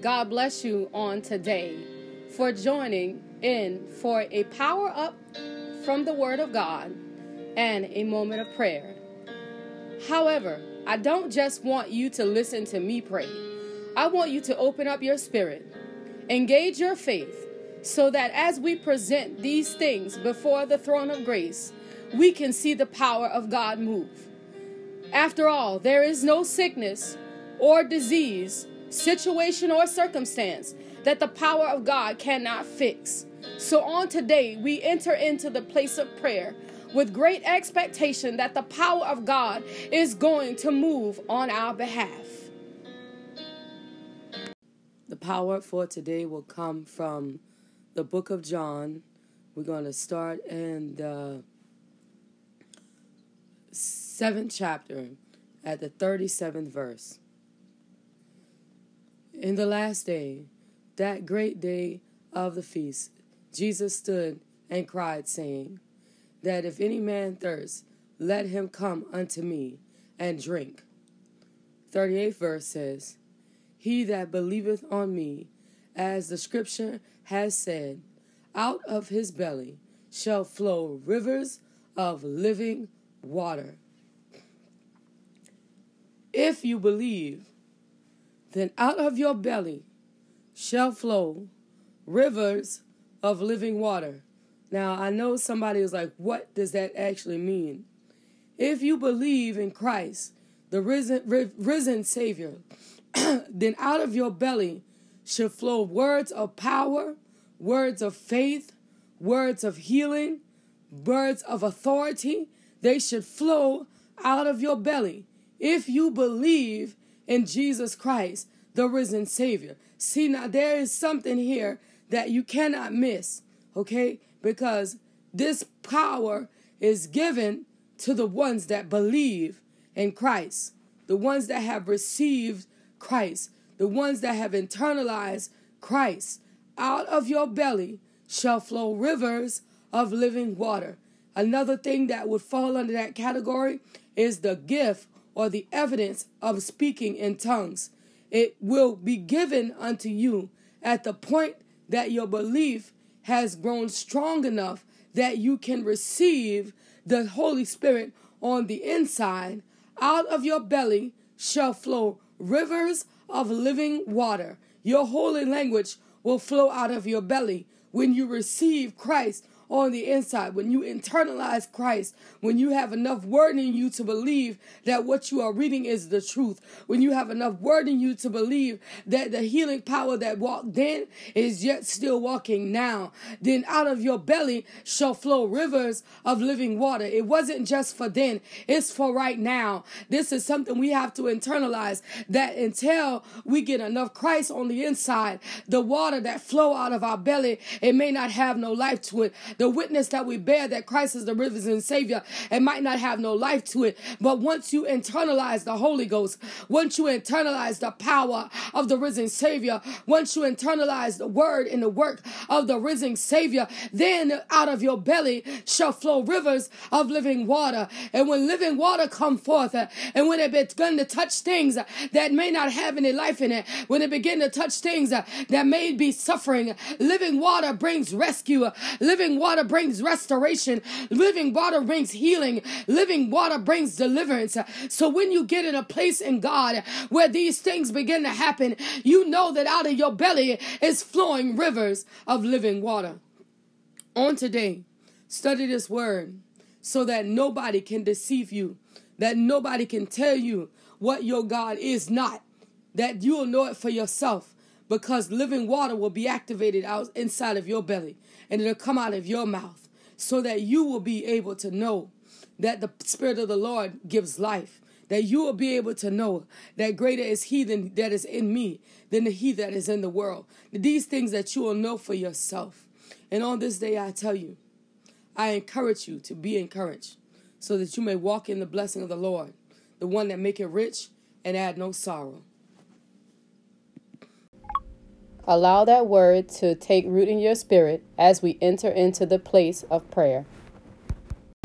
God bless you on today for joining in for a power up from the Word of God and a moment of prayer. However, I don't just want you to listen to me pray. I want you to open up your spirit, engage your faith, so that as we present these things before the throne of grace, we can see the power of God move. After all, there is no sickness or disease, situation or circumstance that the power of God cannot fix. So on today, we enter into the place of prayer with great expectation that the power of God is going to move on our behalf. The power for today will come from the book of John. We're going to start in the 7th chapter at the 37th verse. In the last day, that great day of the feast, Jesus stood and cried, saying, that if any man thirst, let him come unto me and drink. 38th verse says, he that believeth on me, as the scripture has said, out of his belly shall flow rivers of living water. If you believe, then out of your belly shall flow rivers of living water. Now, I know somebody is like, what does that actually mean? If you believe in Christ, the risen Savior, then out of your belly should flow words of power, words of faith, words of healing, words of authority. They should flow out of your belly if you believe in Jesus Christ, the risen Savior. See, now there is something here that you cannot miss, okay? Because this power is given to the ones that believe in Christ, the ones that have received Christ, the ones that have internalized Christ. Out of your belly shall flow rivers of living water. Another thing that would fall under that category is the gift or the evidence of speaking in tongues. It will be given unto you at the point that your belief has grown strong enough that you can receive the Holy Spirit on the inside. Out of your belly shall flow rivers of living water. Your holy language will flow out of your belly when you receive Christ on the inside, when you internalize Christ, when you have enough word in you to believe that what you are reading is the truth, when you have enough word in you to believe that the healing power that walked then is yet still walking now, then out of your belly shall flow rivers of living water. It wasn't just for then, it's for right now. This is something we have to internalize, that until we get enough Christ on the inside, the water that flow out of our belly, it may not have no life to it. The witness that we bear that Christ is the risen Savior, it might not have no life to it. But once you internalize the Holy Ghost, once you internalize the power of the risen Savior, once you internalize the word and the work of the risen Savior, then out of your belly shall flow rivers of living water. And when living water come forth, and when it begin to touch things that may not have any life in it, when it begin to touch things that may be suffering, living water brings rescue. Living water brings restoration. Living water brings healing. Living water brings deliverance. So when you get in a place in God where these things begin to happen, you know that out of your belly is flowing rivers of living water. On today, study this word so that nobody can deceive you, that nobody can tell you what your God is not, that you'll know it for yourself, because living water will be activated out inside of your belly. And it'll come out of your mouth so that you will be able to know that the Spirit of the Lord gives life, that you will be able to know that greater is he that is in me than the he that is in the world. These things that you will know for yourself. And on this day, I tell you, I encourage you to be encouraged so that you may walk in the blessing of the Lord, the one that maketh rich and add no sorrow. Allow that word to take root in your spirit as we enter into the place of prayer.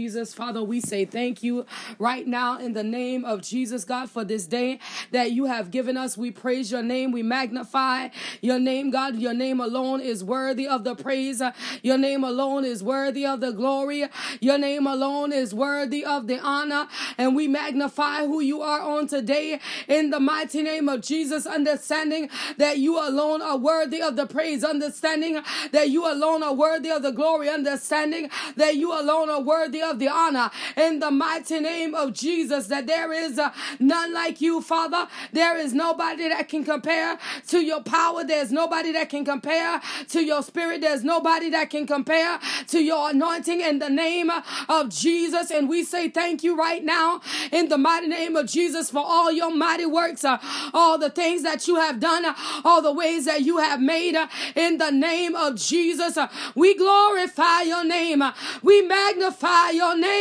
Jesus, Father, we say thank you right now in the name of Jesus, God, for this day that you have given us. We praise your name. We magnify your name, God. Your name alone is worthy of the praise. Your name alone is worthy of the glory. Your name alone is worthy of the honor. And we magnify who you are on today in the mighty name of Jesus, understanding that you alone are worthy of the praise, understanding that you alone are worthy of the glory, understanding that you alone are worthy of the honor in the mighty name of Jesus, that there is none like you, Father. There is nobody that can compare to your power. There's nobody that can compare to your spirit. There's nobody that can compare to your anointing in the name of Jesus. And we say thank you right now in the mighty name of Jesus for all your mighty works, all the things that you have done, all the ways that you have made in the name of Jesus. We glorify your name. We magnify your name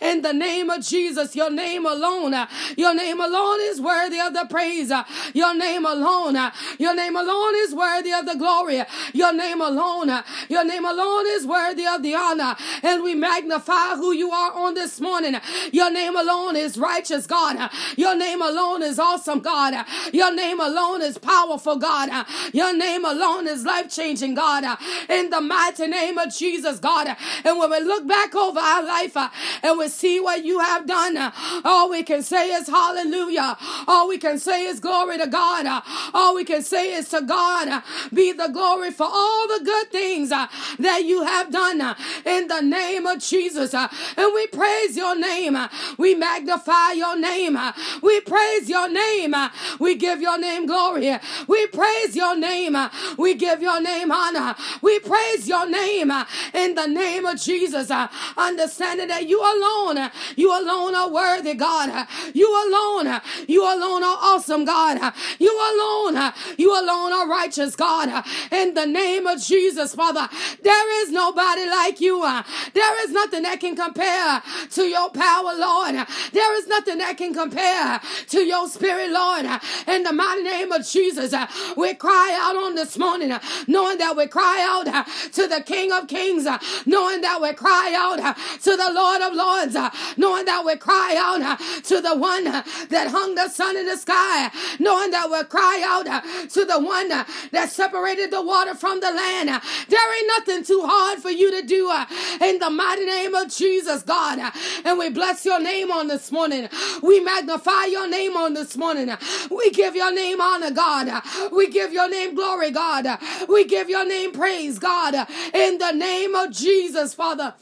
in the name of Jesus. Your name alone. Your name alone is worthy of the praise. Your name alone. Your name alone is worthy of the glory. Your name alone. Your name alone is worthy of the honor. And we magnify who you are on this morning. Your name alone is righteous, God. Your name alone is awesome, God. Your name alone is powerful, God. Your name alone is life-changing, God. In the mighty name of Jesus, God. And when we look back over our life and we see what you have done, all we can say is hallelujah. All we can say is glory to God. All we can say is to God be the glory for all the good things that you have done in the name of Jesus. And we praise your name. We magnify your name. We praise your name. We give your name glory. We praise your name. We give your name honor. We praise your name in the name of Jesus. Understanding that you alone are worthy, God. You alone are awesome, God. You alone are righteous, God. In the name of Jesus, Father, there is nobody like you. There is nothing that can compare to your power, Lord. There is nothing that can compare to your spirit, Lord. In the mighty name of Jesus, we cry out on this morning, knowing that we cry out to the King of Kings, knowing that we cry out to the Lord of Lords, knowing that we cry out to the one that hung the sun in the sky, knowing that we cry out to the one that separated the water from the land. There ain't nothing too hard for you to do in the mighty name of Jesus, God. And we bless your name on this morning. We magnify your name on this morning. We give your name honor, God. We give your name glory, God. We give your name praise, God. In the name of Jesus, Father.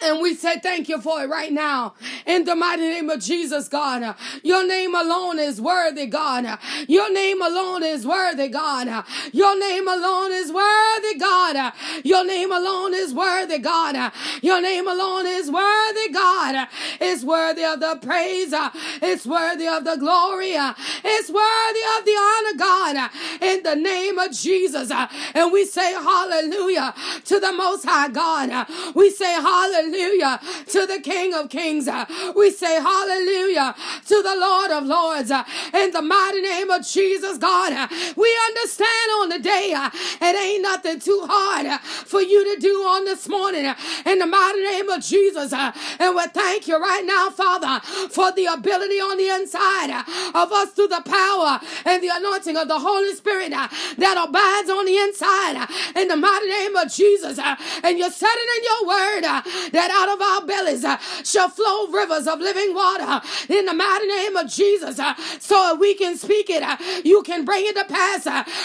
And we say thank you for it right now. In the mighty name of Jesus, God. Your name alone is worthy, God. Your name alone is worthy, God. Your name alone is worthy, God. Your name alone is worthy, God. Your name alone is worthy, God. It's worthy of the praise. It's worthy of the glory. It's worthy of the honor, God. In the name of Jesus. And we say hallelujah to the Most High God. We say hallelujah to the King of Kings. We say hallelujah to the Lord of Lords. In the mighty name of Jesus, God, we understand on the day it ain't nothing too hard for you to do on this morning. In the mighty name of Jesus, and we thank you right now, Father, for the ability on the inside of us through the power and the anointing of the Holy Spirit that abides on the inside. In the mighty name of Jesus, and you said it in your word that out of our bellies shall flow rivers of living water in the mighty name of Jesus. So if we can speak it, you can bring it to pass.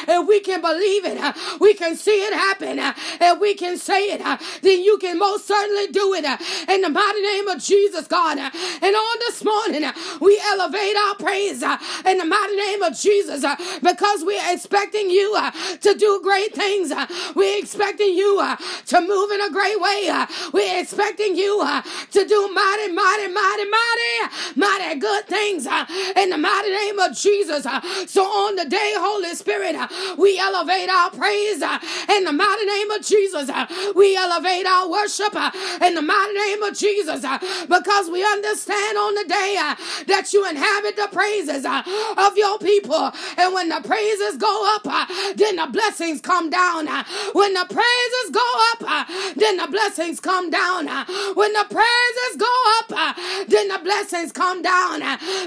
If we can believe it, we can see it happen. If we can say it, then you can most certainly do it in the mighty name of Jesus, God. And on this morning, we elevate our praise in the mighty name of Jesus because we're expecting you to do great things. We're expecting you to move in a great way. We're expecting you to do mighty, mighty, mighty, mighty, mighty good things in the mighty name of Jesus. So on the day, Holy Spirit, we elevate our praise in the mighty name of Jesus. We elevate our worship in the mighty name of Jesus because we understand on the day that you inhabit the praises of your people. And when the praises go up, then the blessings come down. When the praises go up, then the blessings come down. When the praises go up, then the blessings come down,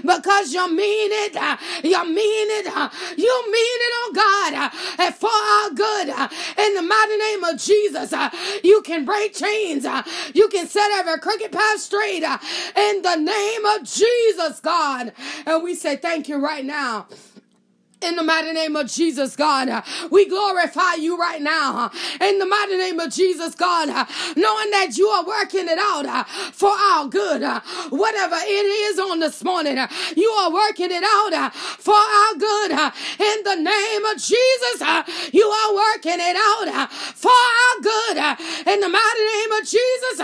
because you mean it. You mean it. You mean it, oh God, and for our good. In the mighty name of Jesus, you can break chains. You can set every crooked path straight. In the name of Jesus, God. And we say thank you right now. In the mighty name of Jesus, God, we glorify you right now. In the mighty name of Jesus, God, knowing that you are working it out for our good. Whatever it is on this morning, you are working it out for our good. In the name of Jesus, you are working it out for our good. In the mighty name of Jesus,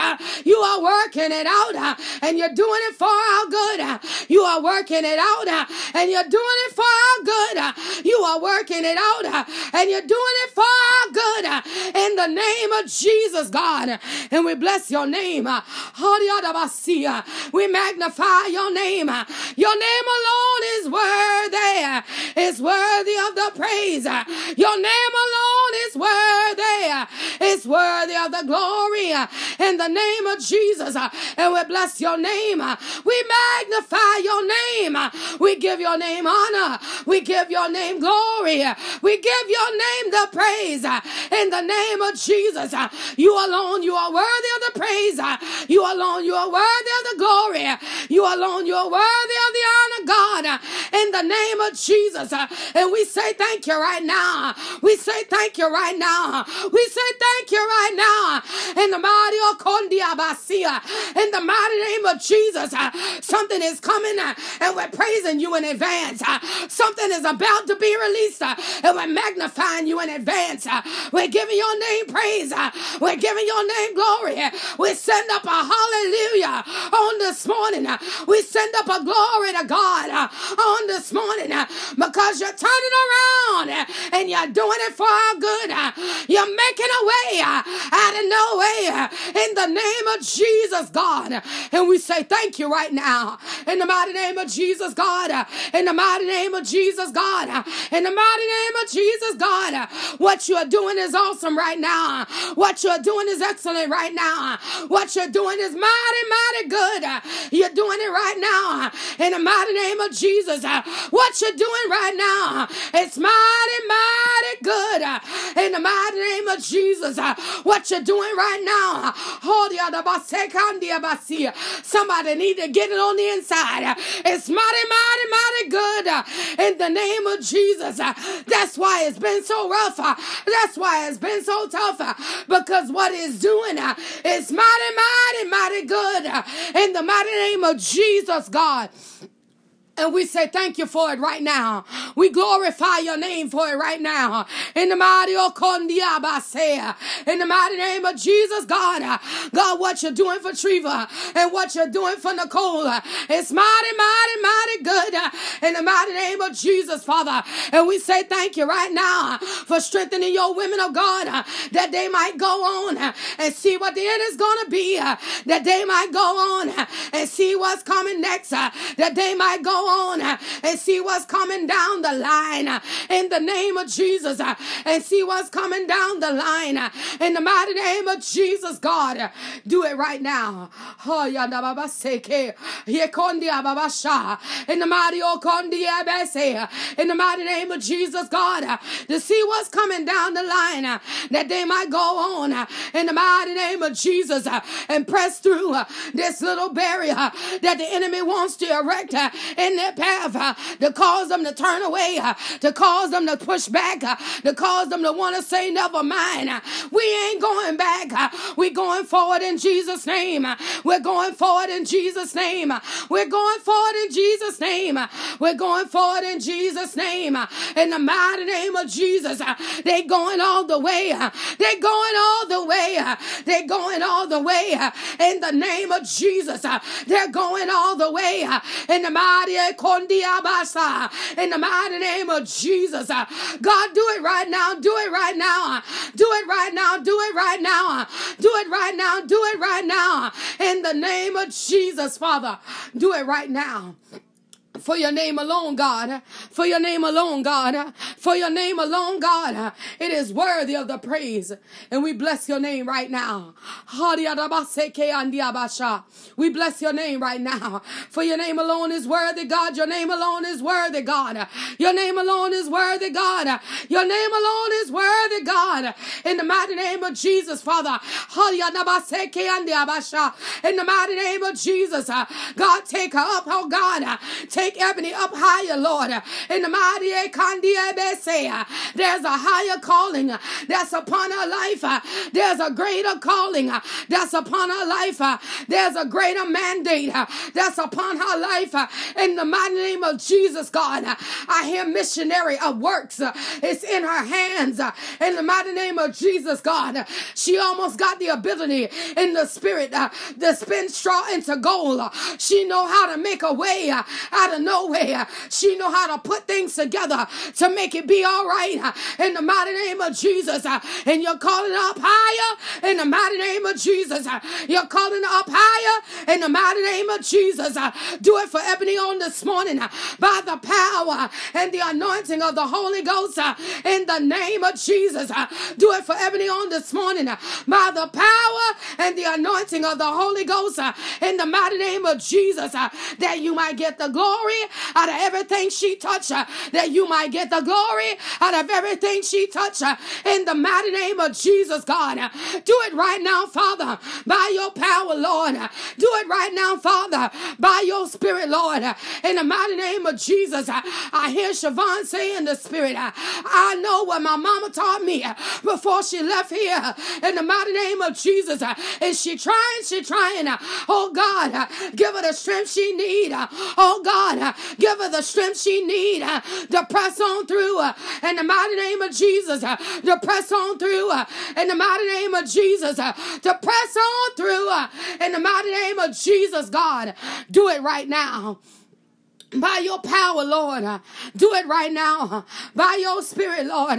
you are working it out and you're doing it for our good. You are working it out and you're doing it for our good. You are working it out and you're doing it for our good. In the name of Jesus, God. And we bless your name. We magnify your name. Your name alone is worthy. It's worthy of the praise. Your name alone is worthy. It's worthy of the glory. In the name of Jesus. And we bless your name. We magnify your name. We give your name honor. We give your name glory. We give your name the praise. In the name of Jesus, you alone, you are worthy of the praise. You alone, you are worthy of the glory. You alone, you are worthy of the honor, God. In the name of Jesus. And we say thank you right now. We say thank you right now. We say thank you right now. In the mighty name of Jesus, something is coming and we're praising you in advance. Something is about to be released, and we're magnifying you in advance. We're giving your name praise. We're giving your name glory. We send up a hallelujah on this morning. We send up a glory to God on this morning, because you're turning around and you're doing it for our good. You're making a way out of no way in the name of Jesus, God. And we say thank you right now in the mighty name of Jesus, God. In the mighty name of Jesus, God. In the mighty name of Jesus, God. What you are doing is awesome right now. What you are doing is excellent right now. What you're doing is mighty, mighty good. You're doing it right now. In the mighty name of Jesus. What you're doing right now, it's mighty, mighty good. In the mighty name of Jesus. What you're doing right now. Somebody need to get it on the inside. It's mighty, mighty, mighty good. In the name of Jesus. That's why it's been so rough. That's why it's been so tough. Because what it's doing is mighty, mighty, mighty good. In the mighty name of Jesus, God. And we say thank you for it right now. We glorify your name for it right now. In the mighty name of Jesus, God. God, what you're doing for Treva and what you're doing for Nicole, it's mighty, mighty, mighty good. In the mighty name of Jesus, Father. And we say thank you right now for strengthening your women of God, that they might go on and see what the end is going to be. That they might go on and see what's coming next. That they might go on and see what's coming down the line in the name of Jesus, and see what's coming down the line in the mighty name of Jesus, God. Do it right now. In the mighty name of Jesus, God, to see what's coming down the line, that they might go on in the mighty name of Jesus and press through this little barrier that the enemy wants to erect in their path, to cause them to turn away, to cause them to push back, to cause them to want to say never mind. We ain't going back. We're going forward in Jesus' name. We're going forward in Jesus' name. We're going forward in Jesus' name. We're going forward in Jesus' name. In the mighty name of Jesus, they going all the way. They going all the way. They going all the way. In the name of Jesus, they're going all the way. In the mighty in the mighty name of Jesus. God, do it right now. Do it right now. Do it right now. Do it right now. Do it right now. Do it right now. In the name of Jesus, Father. Do it right now. For your name alone, God. For your name alone, God. For your name alone, God. It is worthy of the praise. And we bless your name right now. We bless your name right now. For your name alone is worthy, God. Your name alone is worthy, God. Your name alone is worthy, God. Your name alone is worthy, God. In the mighty name of Jesus, Father. In the mighty name of Jesus, God, take her up, oh God. Take Ebony up higher, Lord. In the mighty Ekandiabese, there's a higher calling that's upon her life. There's a greater calling that's upon her life. There's a greater mandate that's upon her life. In the mighty name of Jesus, God, I hear missionary of works. It's in her hands. In the mighty name of Jesus, God, she almost got the ability in the spirit to spin straw into gold. She know how to make a way out of nowhere. She know how to put things together to make it be all right. In the mighty name of Jesus. And you're calling up higher. In the mighty name of Jesus. You're calling up higher. In the mighty name of Jesus. Do it for Ebony on this morning. By the power and the anointing of the Holy Ghost. In the name of Jesus. Do it for Ebony on this morning. By the power and the anointing of the Holy Ghost. In the mighty name of Jesus. That you might get the glory out of everything she touched, that you might get the glory out of everything she touched, in the mighty name of Jesus, God. Do it right now, Father, by your power, Lord. Do it right now, Father, by your spirit, Lord, in the mighty name of Jesus. I hear Siobhan say in the spirit, I know what my mama taught me before she left here, in the mighty name of Jesus. And she trying, oh God, give her the strength she need. Oh God, give her the strength she needs to press on through in the mighty name of Jesus. To press on through in the mighty name of Jesus. To press on through in the mighty name of Jesus, God. Do it right now. By your power, Lord, do it right now. By your spirit, Lord,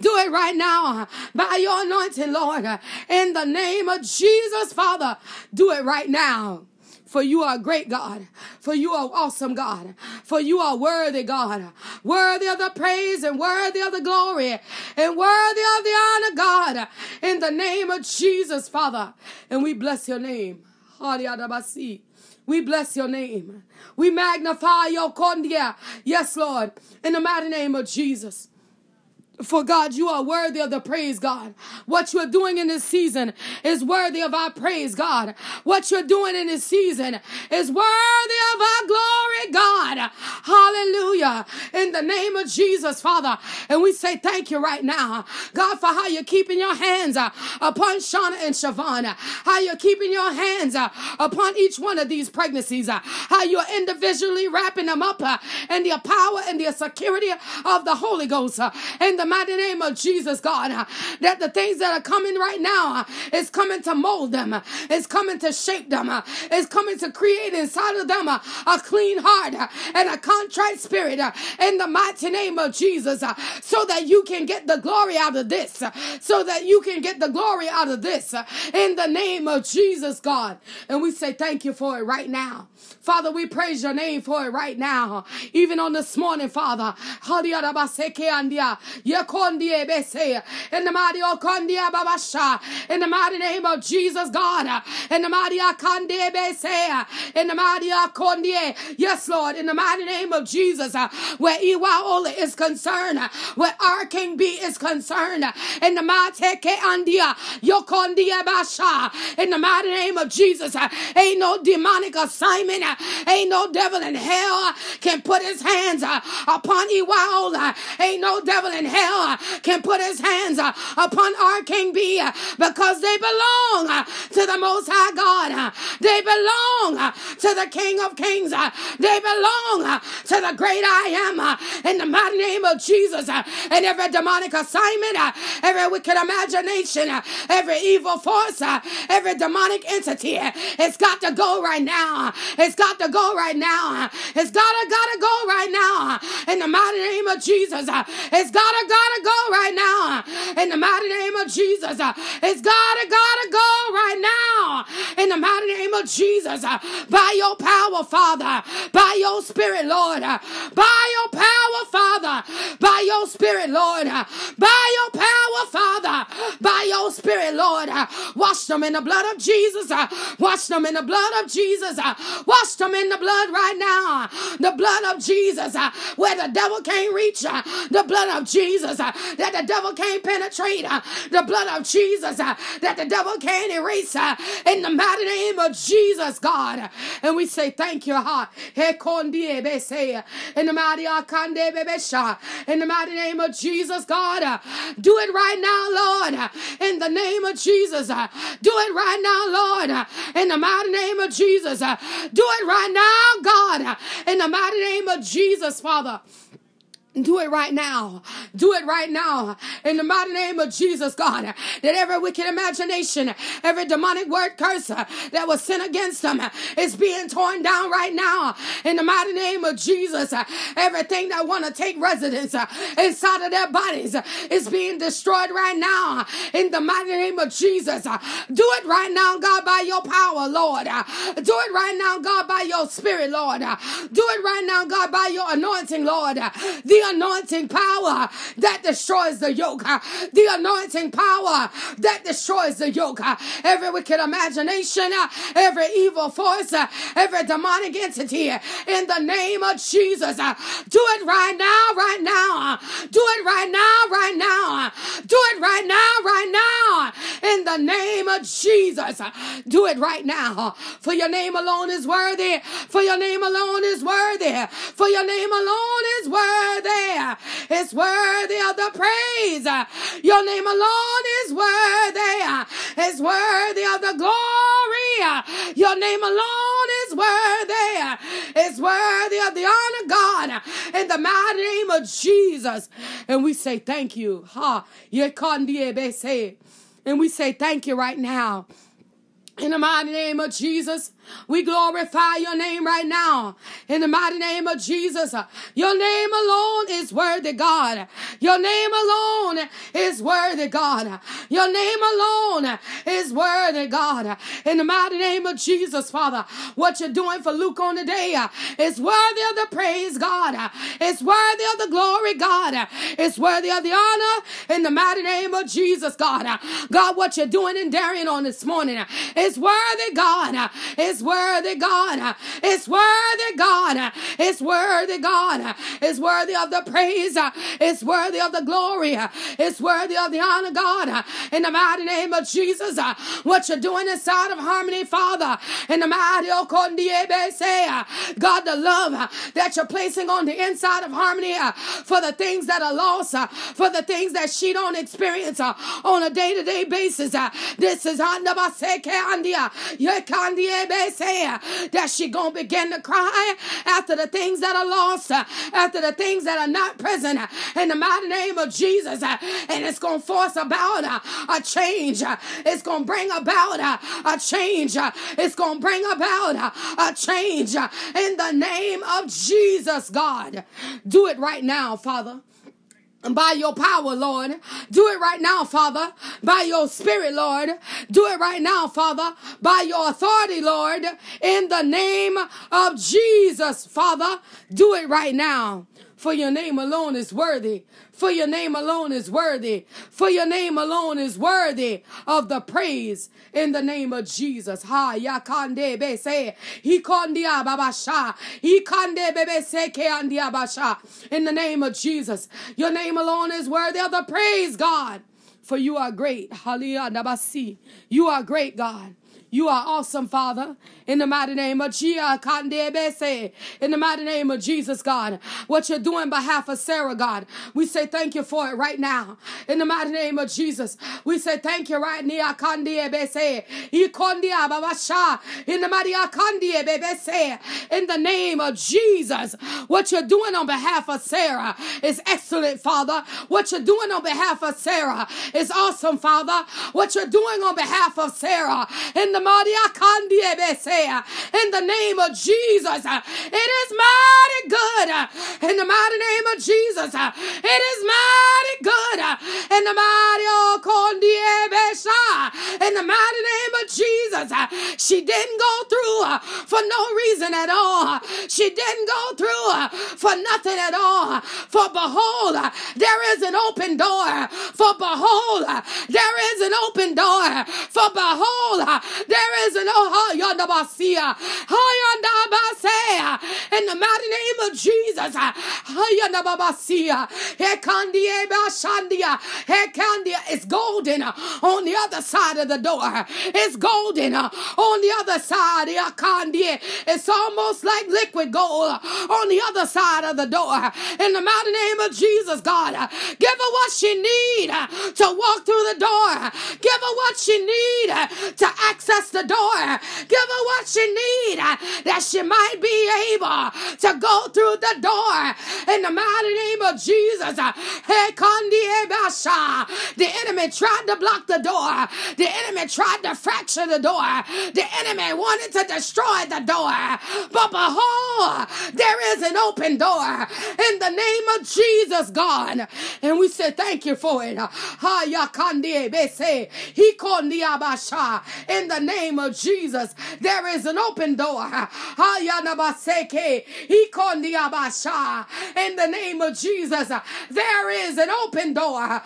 do it right now. By your anointing, Lord, in the name of Jesus, Father, do it right now. For you are a great God. For you are awesome God. For you are worthy God. Worthy of the praise and worthy of the glory and worthy of the honor, God. In the name of Jesus, Father. And we bless your name. We bless your name. We magnify your kondia. Yes, Lord. In the mighty name of Jesus. For God, you are worthy of the praise, God. What you're doing in this season is worthy of our praise, God. What you're doing in this season is worthy of our glory, God. Hallelujah. In the name of Jesus, Father. And we say thank you right now, God, for how you're keeping your hands upon Shauna and Siobhan. How you're keeping your hands upon each one of these pregnancies. How you're individually wrapping them up in the power and the security of the Holy Ghost. In the mighty name of Jesus, God, that the things that are coming right now is coming to mold them, is coming to shape them, is coming to create inside of them a clean heart and a contrite spirit in the mighty name of Jesus, so that you can get the glory out of this, so that you can get the glory out of this in the name of Jesus, God. And we say thank you for it right now. Father, we praise your name for it right now. Even on this morning, Father, in the mighty name of Jesus, God. In the mighty yes, Lord. In the mighty name of Jesus, where Iwaola is concerned, where our King B is concerned, in the mighty name of Jesus, ain't no demonic assignment, ain't no devil in hell can put his hands upon Iwaola. Ain't no devil in hell can put his hands upon our King B, because they belong to the Most High God. They belong to the King of Kings. They belong to the great I am, in the mighty name of Jesus. And every demonic assignment, every wicked imagination, every evil force, every demonic entity, it's got to go right now. It's got to go right now. It's gotta go right now, in the mighty name of Jesus. It's gotta go right now, in the mighty name of Jesus. It's gotta go right now, in the mighty name of Jesus, by your power, Father, by your spirit, Lord, by your power, Father, by your spirit, Lord, by your power, Father, by your spirit, Lord, wash them in the blood of Jesus, wash them in the blood of Jesus, wash them in the blood right now, the blood of Jesus, where the devil can't reach, the blood of Jesus, that the devil can't penetrate, the blood of Jesus, that the devil can't erase, in the mighty name of Jesus, God, and we say thank you, ha, in the mighty name of Jesus, God, do it right now, Lord, in the name of Jesus, do it right now, Lord, in the mighty name of Jesus, do it right now, God, in the mighty name of Jesus, Father. Do it right now. Do it right now. In the mighty name of Jesus, God, that every wicked imagination, every demonic word curse that was sent against them is being torn down right now. In the mighty name of Jesus, everything that want to take residence inside of their bodies is being destroyed right now. In the mighty name of Jesus, do it right now, God, by your power, Lord. Do it right now, God, by your spirit, Lord. Do it right now, God, by your anointing, Lord. The anointing power that destroys the yoke. The anointing power that destroys the yoke. Every wicked imagination, every evil force, every demonic entity, in the name of Jesus. Do it right now, right now. Do it right now, right now. Do it right now, right now. In the name of Jesus. Do it right now. For your name alone is worthy. For your name alone is worthy. For your name alone is worthy. It's worthy of the praise. Your name alone is worthy. It's worthy of the glory. Your name alone is worthy. It's worthy of the honor, God, in the mighty name of Jesus. And we say thank you. Ha, and we say thank you right now. In the mighty name of Jesus, we glorify your name right now. In the mighty name of Jesus, your name alone is worthy, God. Your name alone is worthy, God. Your name alone is worthy, God. In the mighty name of Jesus, Father, what you're doing for Luke on the day is worthy of the praise, God. It's worthy of the glory, God. It's worthy of the honor in the mighty name of Jesus, God. God, what you're doing in Darien on this morning is worthy, God. It's worthy, God. It's worthy, God. It's worthy, God. It's worthy of the praise. It's worthy of the glory. It's worthy of the honor, God. In the mighty name of Jesus, what you're doing inside of Harmony, Father. In the mighty God, the love that you're placing on the inside of Harmony for the things that are lost, for the things that she don't experience on a day-to-day basis. This is that she gonna begin to cry after the things that are lost, after the things that are not present, in the mighty name of Jesus, and it's gonna force about a change. It's gonna bring about a change. It's gonna bring about a change in the name of Jesus, God. Do it right now, Father. By your power, Lord. Do it right now, Father. By your spirit, Lord. Do it right now, Father. By your authority, Lord. In the name of Jesus, Father. Do it right now. For your name alone is worthy. For your name alone is worthy. For your name alone is worthy of the praise in the name of Jesus. Ha ya kande be se he kondia babasha he kande bebe se ke andia basha. In the name of Jesus, your name alone is worthy of the praise, God. For you are great. Hallelujah nabasi. You are great, God. You are awesome, Father. In the mighty name of Jesus, God. What you're doing on behalf of Sarah, God. We say thank you for it right now. In the mighty name of Jesus. We say thank you right now. In the name of Jesus. What you're doing on behalf of Sarah is excellent, Father. What you're doing on behalf of Sarah is awesome, Father. What you're doing on behalf of Sarah in the name of Jesus, it is mighty good. In the mighty name of Jesus, it is mighty good. In the mighty in the mighty name of Jesus. She didn't go through for no reason at all. She didn't go through for nothing at all. For behold, there is an open door. For behold, there is an open door. For behold, there is an open door. In the mighty name of Jesus. It's golden on the other side of the door. It's golden on the other side. It's almost like liquid gold on the other side of the door. In the mighty name of Jesus, God, give her what she needs to walk through the door. Give her what she needs to access the door. Give her what she needs that she might be able to go through the door. In the mighty name of Jesus, the enemy tried to block the door. The enemy tried to fracture the door. The enemy wanted to destroy the door. But behold, there is an open door in the name of Jesus, God. And we say thank you for it. In the name of Jesus, there is an open door. In the name of Jesus, there is an open door.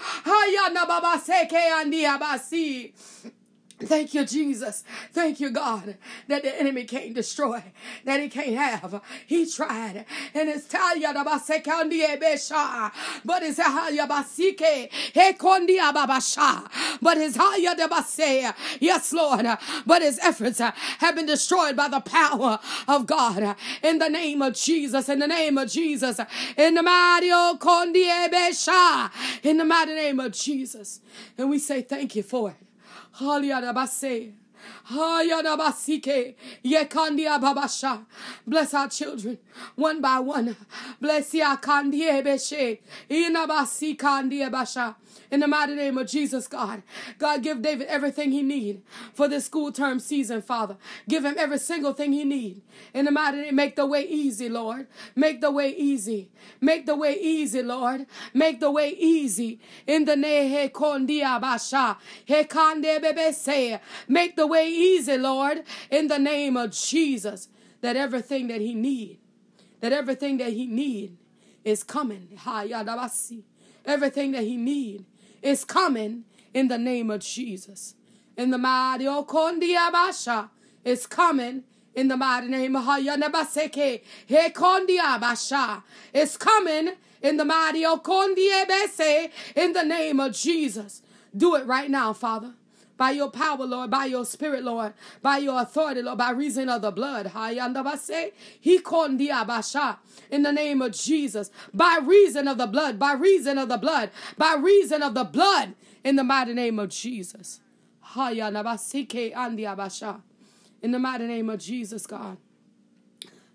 Thank you, Jesus. Thank you, God, that the enemy can't destroy, that he can't have. He tried. And it's Talia Basekandi Besha. But it's Haya Basike. He Kondia Babasha. But his Haya de Basea. Yes, Lord. But his efforts have been destroyed by the power of God. In the name of Jesus. In the name of Jesus. In the Mario Kondia Besha. In the mighty name of Jesus. And we say thank you for it. Bless our children one by one. Bless ya Kandie Beshe. Inabasi Kandie Basha. In the mighty name of Jesus, God. God, give David everything he needs for this school term season, Father. Give him every single thing he needs. In the mighty name, make the way easy, Lord. Make the way easy. Make the way easy, Lord. Make the way easy. In the name Basha. Make the way easy, Lord. In the name of Jesus. That everything that he needs, that everything that he needs is coming. Everything that he needs is coming in the name of Jesus. In the mighty Okondia Basha is coming in the mighty name of Hayanabaseke. He Kondia Basha is coming in the mighty Okondia Bese in the name of Jesus. Do it right now, Father. By your power, Lord, by your spirit, Lord, by your authority, Lord, by reason of the blood. In the name of Jesus, by reason of the blood, by reason of the blood, by reason of the blood, in the mighty name of Jesus. In the mighty name of Jesus, God.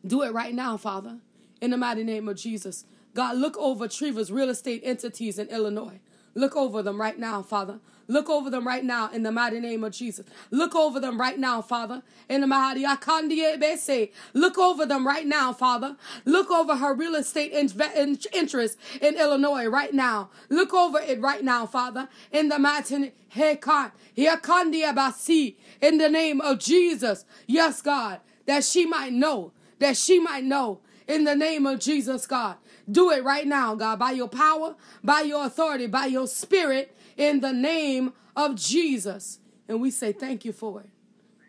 Do it right now, Father. In the mighty name of Jesus. God, look over Trevor's real estate entities in Illinois. Look over them right now, Father. Look over them right now in the mighty name of Jesus. Look over them right now, Father. In the mighty Akandie Bese. Look over them right now, Father. Look over her real estate interest in Illinois right now. Look over it right now, Father. In the mighty Akandie Basi. In the name of Jesus. Yes, God. That she might know. That she might know. In the name of Jesus, God. Do it right now, God. By your power, by your authority, by your spirit. In the name of Jesus. And we say thank you for it.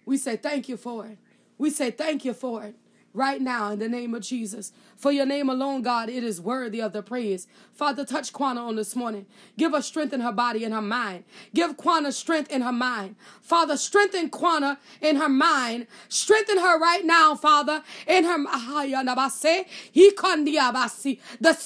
We say thank you for it. We say thank you for it. Right now in the name of Jesus. For your name alone, God, it is worthy of the praise. Father, touch Quanah on this morning. Give her strength in her body and her mind. Give Quanah strength in her mind. Father, strengthen Quanah in her mind. Strengthen her right now, Father, in her the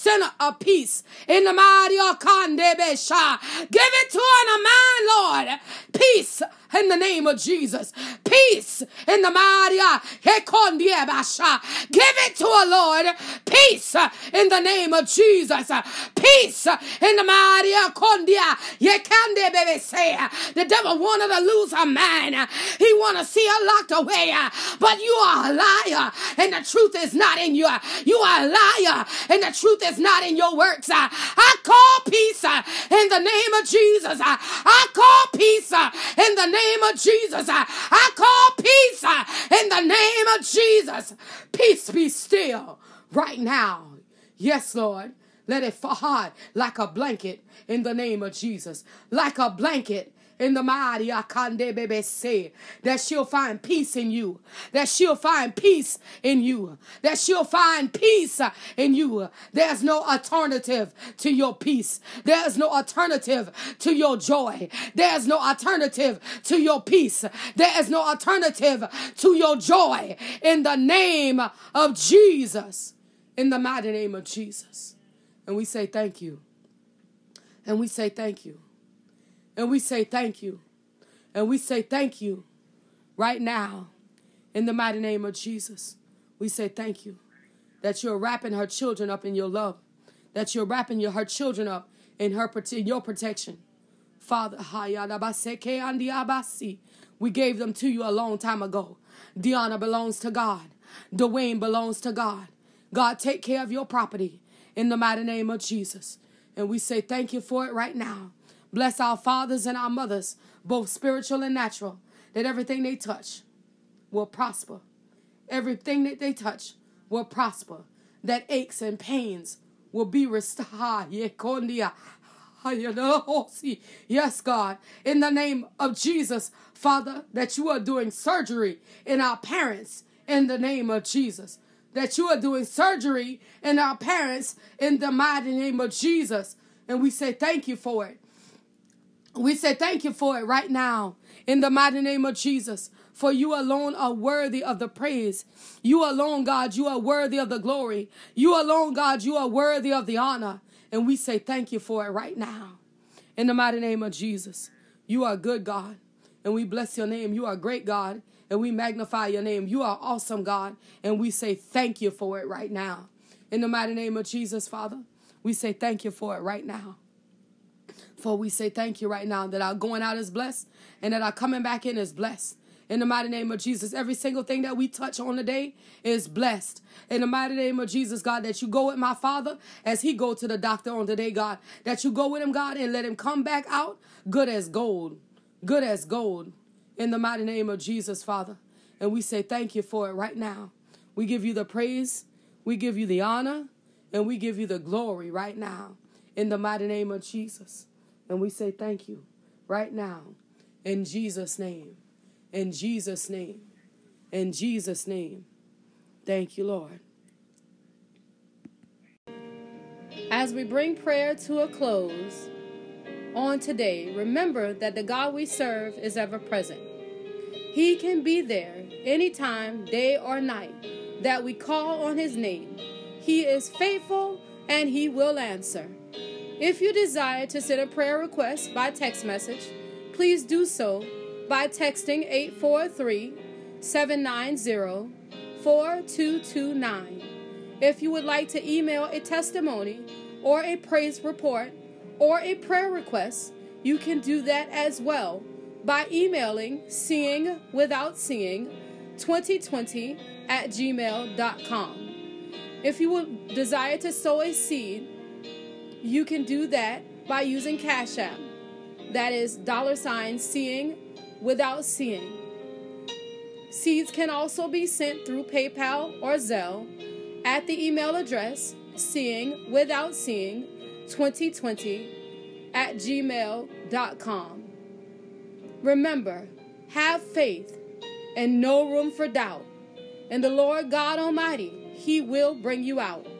center of peace. In the mighty Akande Besha. Give it to her in her mind, Lord. Peace in the name of Jesus. Peace in the mighty Akande Besha. Give it to her, Lord. Peace in the name of Jesus. Peace in the Maria Kondia. Yekande baby say the devil wanted to lose her mind. He wanted to see her locked away. But you are a liar, and the truth is not in you. You are a liar, and the truth is not in your works. I call call peace in the name of Jesus. I call peace in the name of Jesus. I call peace in the name of Jesus. Peace be still right now. Yes, Lord. Let it fall hard like a blanket in the name of Jesus. Like a blanket. In the mighty Akande Bebe say that she'll find peace in you. That she'll find peace in you. That she'll find peace in you. There's no alternative to your peace. There's no alternative to your joy. There's no alternative to your peace. There is no alternative to your joy. In the name of Jesus. In the mighty name of Jesus. And we say thank you. And we say thank you. And we say thank you. And we say thank you right now in the mighty name of Jesus. We say thank you that you're wrapping her children up in your love, that you're wrapping her children up in your protection. Father, we gave them to you a long time ago. The honor belongs to God. Dwayne belongs to God. God, take care of your property in the mighty name of Jesus. And we say thank you for it right now. Bless our fathers and our mothers, both spiritual and natural, that everything they touch will prosper. Everything that they touch will prosper. That aches and pains will be restored. Yes, God, in the name of Jesus, Father, that you are doing surgery in our parents in the name of Jesus. That you are doing surgery in our parents in the mighty name of Jesus. And we say thank you for it. We say thank you for it right now in the mighty name of Jesus. For you alone are worthy of the praise. You alone, God, you are worthy of the glory. You alone, God, you are worthy of the honor. And we say thank you for it right now in the mighty name of Jesus. You are good, God, and we bless your name. You are great, God, and we magnify your name. You are awesome, God, and we say thank you for it right now. In the mighty name of Jesus, Father, we say thank you for it right now. For we say thank you right now that our going out is blessed and that our coming back in is blessed. In the mighty name of Jesus, every single thing that we touch on today is blessed. In the mighty name of Jesus, God, that you go with my father as he go to the doctor on today, God. That you go with him, God, and let him come back out good as gold. Good as gold. In the mighty name of Jesus, Father. And we say thank you for it right now. We give you the praise. We give you the honor. And we give you the glory right now. In the mighty name of Jesus. And we say thank you right now in Jesus' name, in Jesus' name, in Jesus' name. Thank you, Lord. As we bring prayer to a close on today, remember that the God we serve is ever present. He can be there anytime, day or night, that we call on his name. He is faithful and he will answer. If you desire to send a prayer request by text message, please do so by texting 843-790-4229. If you would like to email a testimony or a praise report or a prayer request, you can do that as well by emailing seeingwithoutseeing2020@gmail.com. If you would desire to sow a seed, you can do that by using Cash App. That is $seeingwithoutseeing. Seeds can also be sent through PayPal or Zelle at the email address seeingwithoutseeing2020@gmail.com. Remember, have faith and no room for doubt. And the Lord God Almighty, he will bring you out.